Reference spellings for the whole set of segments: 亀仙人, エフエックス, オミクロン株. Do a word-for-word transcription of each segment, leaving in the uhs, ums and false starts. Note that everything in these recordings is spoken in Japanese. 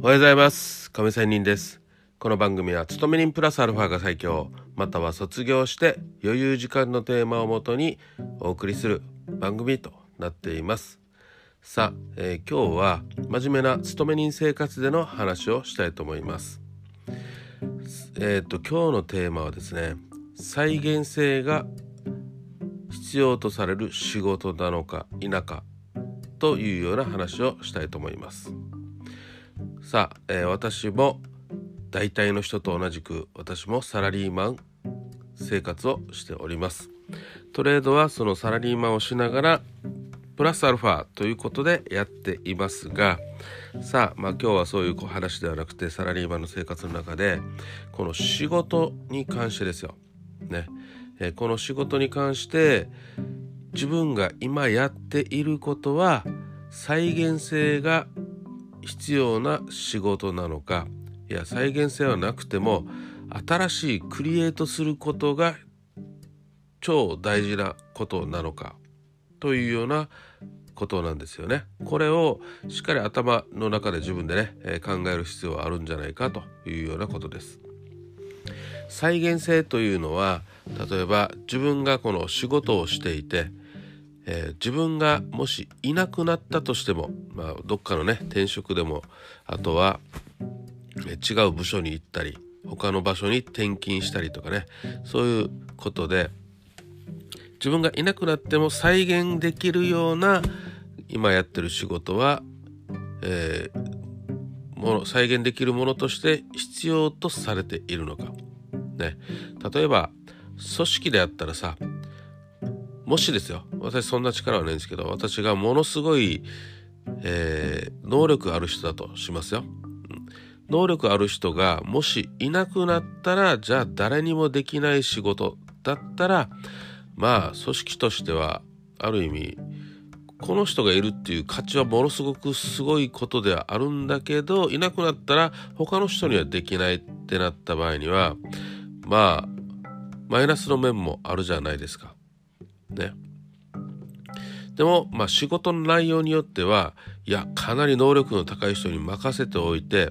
おはようございます。亀仙人です。この番組は勤め人プラスアルファが最強、または卒業して余裕時間のテーマをもとにお送りする番組となっています。さあ、えー、今日は真面目な勤め人生活での話をしたいと思います。えー、っと今日のテーマはですね、再現性が必要とされる仕事なのか否かというような話をしたいと思います。さあ、えー、私も大体の人と同じく私もサラリーマン生活をしております。トレードはそのサラリーマンをしながらプラスアルファということでやっていますが、さあ、まあ、今日はそういう話ではなくて、サラリーマンの生活の中でこの仕事に関してですよね。えー、この仕事に関して自分が今やっていることは再現性が必要な仕事なのか、いや再現性はなくても新しいクリエイトすることが超大事なことなのかというようなことなんですよね。これをしっかり頭の中で自分でね、えー、考える必要はあるんじゃないかというようなことです。再現性というのは、例えば自分がこの仕事をしていて、えー、自分がもしいなくなったとしても、まあ、どっかのね転職でも、あとは違う部署に行ったり他の場所に転勤したりとかね、そういうことで自分がいなくなっても再現できるような今やってる仕事は、えー、もの再現できるものとして必要とされているのかね。例えば組織であったらさ、もしですよ、私そんな力はないんですけど、私がものすごい、えー、能力ある人だとしますよ。能力ある人がもしいなくなったら、じゃあ誰にもできない仕事だったら、まあ組織としてはある意味この人がいるっていう価値はものすごくすごいことではあるんだけど、いなくなったら他の人にはできないってなった場合には、まあマイナスの面もあるじゃないですかね。でも、まあ、仕事の内容によっては、いやかなり能力の高い人に任せておいて、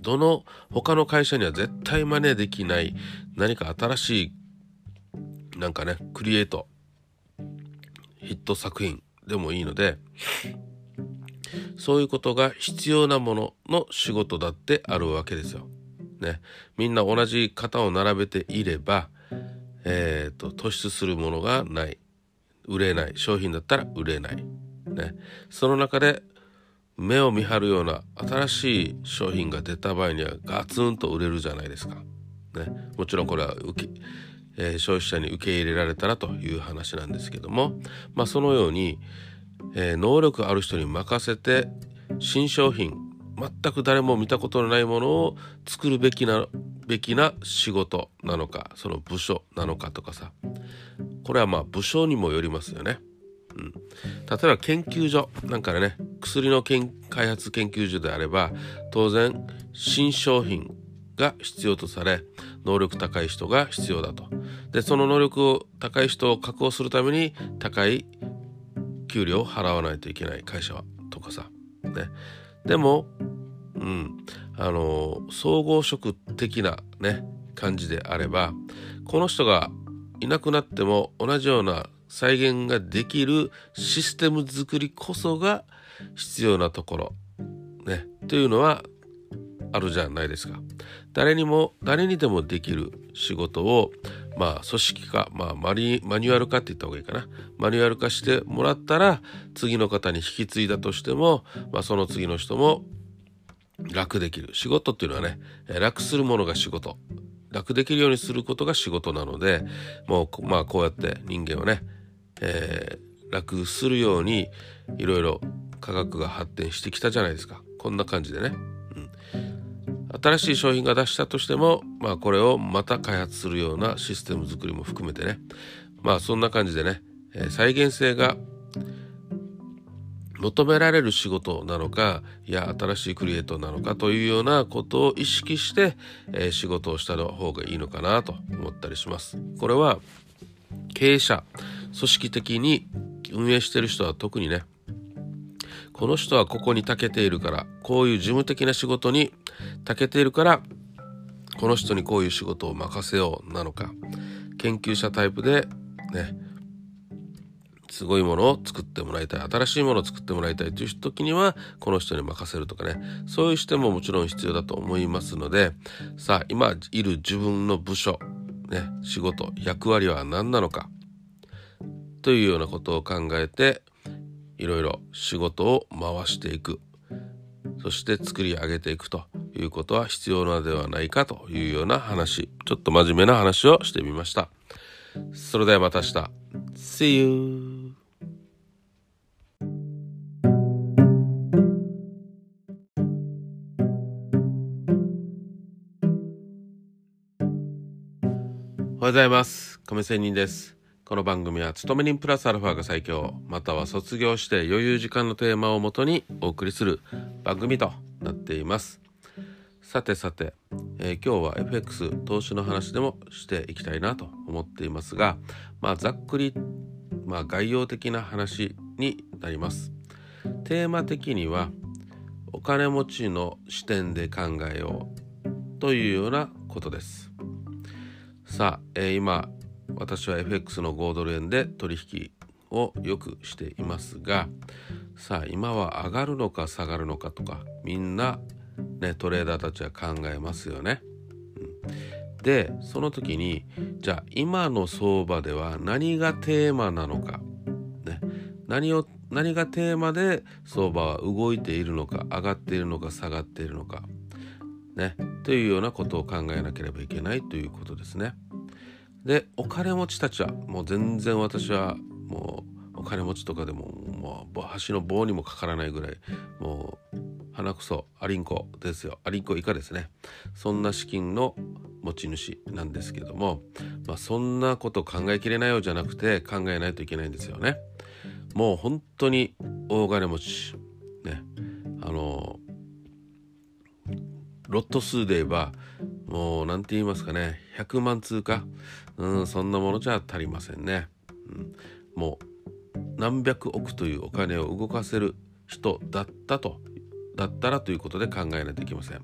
どの他の会社には絶対真似できない何か新しいなんかねクリエイトヒット作品でもいいので、そういうことが必要なものの仕事だってあるわけですよね。みんな同じ型を並べていれば、えーと、突出するものがない、売れない、商品だったら売れない、ね、その中で目を見張るような新しい商品が出た場合にはガツンと売れるじゃないですか、ね、もちろんこれは受け、えー、消費者に受け入れられたらという話なんですけども、まあ、そのように、えー、能力ある人に任せて新商品、全く誰も見たことのないものを作るべきなべきな仕事なのか、その部署なのかとかさ、これはまあ部署にもよりますよね。うん、例えば研究所なんかでね、薬の研開発研究所であれば、当然新商品が必要とされ、能力高い人が必要だと。でその能力を高い人を確保するために高い給料を払わないといけない会社はとかさ、ね、でも、うん、あのー、総合職的なね感じであれば、この人がいなくなっても同じような再現ができるシステム作りこそが必要なところねというのはあるじゃないですか。誰にも誰にでもできる仕事を、まあ組織化、まあ、マリマニュアル化って言った方がいいかな。マニュアル化してもらったら次の方に引き継いだとしても、まあ、その次の人も楽できる。仕事っていうのはね、楽するものが仕事、楽できるようにすることが仕事なので、もうまあこうやって人間はね、えー、楽するようにいろいろ科学が発展してきたじゃないですか。こんな感じでね、うん、新しい商品が出したとしても、まあ、これをまた開発するようなシステム作りも含めてね、まあそんな感じでね、えー、再現性が求められる仕事なのか、いや新しいクリエイトなのかというようなことを意識して、えー、仕事をした方がいいのかなと思ったりします。これは経営者、組織的に運営している人は特にね、この人はここに長けているから、こういう事務的な仕事に長けているからこの人にこういう仕事を任せようなのか、研究者タイプでね、すごいものを作ってもらいたい、新しいものを作ってもらいたいという時にはこの人に任せるとかね、そういう視点ももちろん必要だと思いますので、さあ今いる自分の部署、ね、仕事、役割は何なのかというようなことを考えて、いろいろ仕事を回していく、そして作り上げていくということは必要なのではないかというような話、ちょっと真面目な話をしてみました。それではまた明日。 See you!おはようございます。亀仙人です。この番組は勤め人プラスアルファが最強、または卒業して余裕時間のテーマをもとにお送りする番組となっています。さてさて、えー、今日は エフエックス 投資の話でもしていきたいなと思っていますが、まあ、ざっくり、まあ、概要的な話になります。テーマ的にはお金持ちの視点で考えようというようなことです。さあ、えー、今私は エフエックス のごドルえんで取引をよくしていますが、さあ今は上がるのか下がるのかとか、みんな、ね、トレーダーたちは考えますよね、うん、でその時にじゃあ今の相場では何がテーマなのか、ね、何を何がテーマで相場は動いているのか、上がっているのか下がっているのかね、というようなことを考えなければいけないということですね。で、お金持ちたちはもう全然、私はもうお金持ちとかでももう橋の棒にもかからないぐらい、もう鼻くそアリンコですよ、アリンコ以下ですね。そんな資金の持ち主なんですけども、まあ、そんなこと考えきれないようじゃなくて考えないといけないんですよね。もう本当に大金持ちね、あのロット数で言えばもうなんて言いますかね、ひゃくまんつうか、うん、そんなものじゃ足りませんね、うん、もう何百億というお金を動かせる人だったとだったらということで考えないといけません。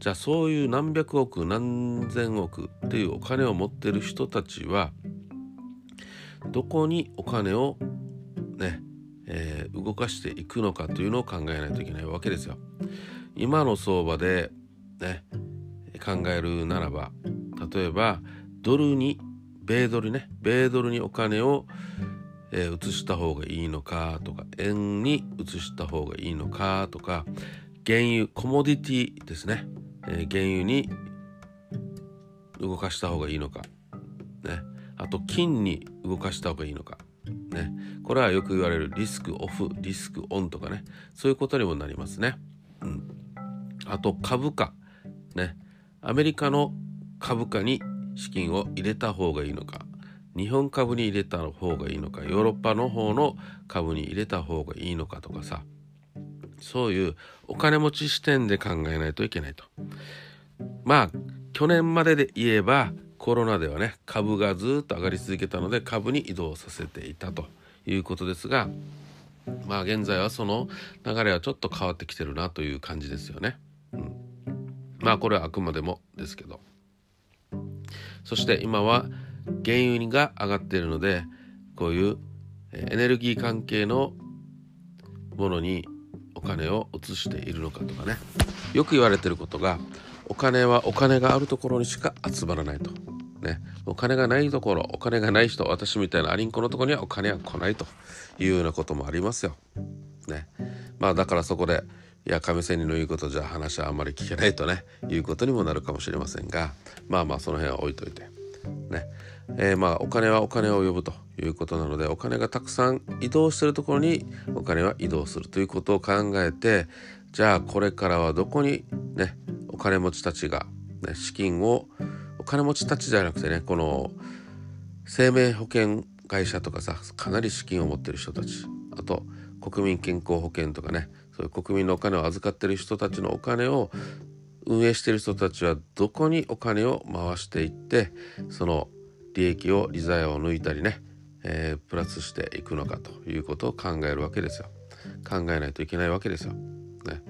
じゃあそういう何百億何千億というお金を持っている人たちはどこにお金をね、えー、動かしていくのかというのを考えないといけないわけですよ。今の相場でね、考えるならば、例えばドルに米ドルね米ドルにお金を、えー、移した方がいいのかとか、円に移した方がいいのかとか、原油コモディティですね、えー、原油に動かした方がいいのか、ね、あと金に動かした方がいいのか、ね、これはよく言われるリスクオフリスクオンとかね、そういうことにもなりますね、うん、あと株価ね、アメリカの株価に資金を入れた方がいいのか、日本株に入れた方がいいのか、ヨーロッパの方の株に入れた方がいいのかとかさ、そういうお金持ち視点で考えないといけないと。まあ去年までで言えばコロナではね、株がずっと上がり続けたので株に移動させていたということですが、まあ現在はその流れはちょっと変わってきてるなという感じですよね、うん、まあこれはあくまでもですけど。そして今は原油が上がっているので、こういうエネルギー関係のものにお金を移しているのかとかね、よく言われていることが、お金はお金があるところにしか集まらないと、ね、お金がないところ、お金がない人、私みたいなアリンコのところにはお金は来ないというようなこともありますよ、ね。まあだからそこで、いや亀仙人の言うことじゃ話はあんまり聞けないとね、いうことにもなるかもしれませんが、まあまあその辺は置いといてね、えー、まあお金はお金を呼ぶということなので、お金がたくさん移動しているところにお金は移動するということを考えて、じゃあこれからはどこにね、お金持ちたちが、ね、資金を、お金持ちたちじゃなくてね、この生命保険会社とかさ、かなり資金を持っている人たち、あと国民健康保険とかね、そういう国民のお金を預かっている人たちのお金を運営している人たちはどこにお金を回していって、その利益を利ざやを抜いたりね、えー、プラスしていくのかということを考えるわけですよ。考えないといけないわけですよ、ね、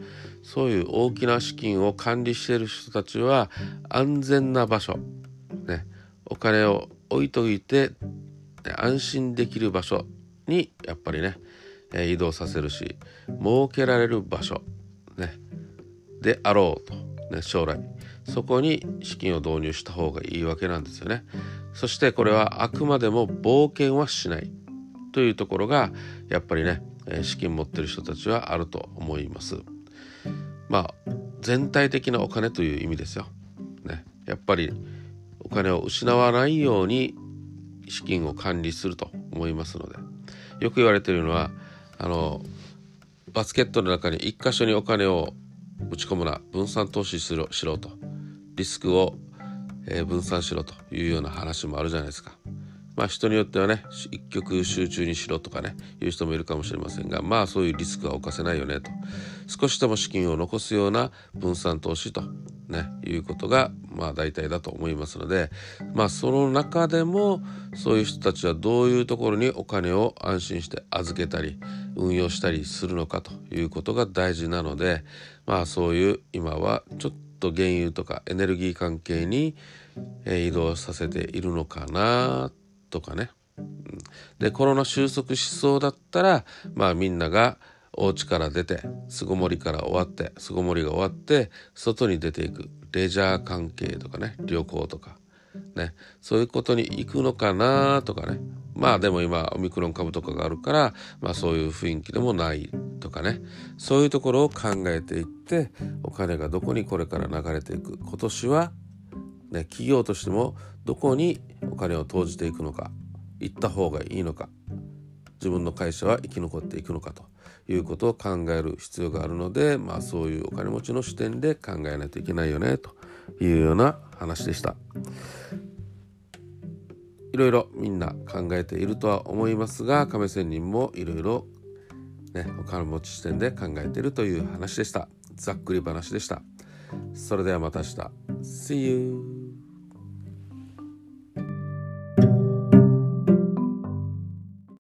そういう大きな資金を管理している人たちは安全な場所、ね、お金を置いといて安心できる場所にやっぱりね移動させるし、設けられる場所、ね、であろうと、ね、将来そこに資金を導入した方がいいわけなんですよね。そしてこれはあくまでも冒険はしないというところがやっぱりね資金持ってる人たちはあると思います。まあ全体的なお金という意味ですよ、ね、やっぱりお金を失わないように資金を管理すると思いますので、よく言われているのはあのバスケットの中に一箇所にお金をぶち込むな、分散投資しろ、しろと、リスクを、えー、分散しろというような話もあるじゃないですか。まあ人によってはね一極集中にしろとかねいう人もいるかもしれませんが、まあそういうリスクは冒せないよねと、少しでも資金を残すような分散投資と、ね、いうことがまあ大体だと思いますので、まあその中でもそういう人たちはどういうところにお金を安心して預けたり運用したりするのかということが大事なので、まあそういう今はちょっと原油とかエネルギー関係に移動させているのかなとかね。でコロナ収束しそうだったら、まあみんながお家から出て巣ごもりから終わって巣ごもりが終わって外に出ていくレジャー関係とかね旅行とかね、そういうことに行くのかなとかね。まあでも今オミクロン株とかがあるから、まあ、そういう雰囲気でもないとかね、そういうところを考えていってお金がどこにこれから流れていく、今年は、ね、企業としてもどこにお金を投じていくのか、行った方がいいのか、自分の会社は生き残っていくのかということを考える必要があるので、まあそういうお金持ちの視点で考えないといけないよねというような話でした。いろいろみんな考えているとは思いますが、亀仙人もいろいろねお金持ち視点で考えているという話でした。ざっくり話でした。それではまた明日。 See you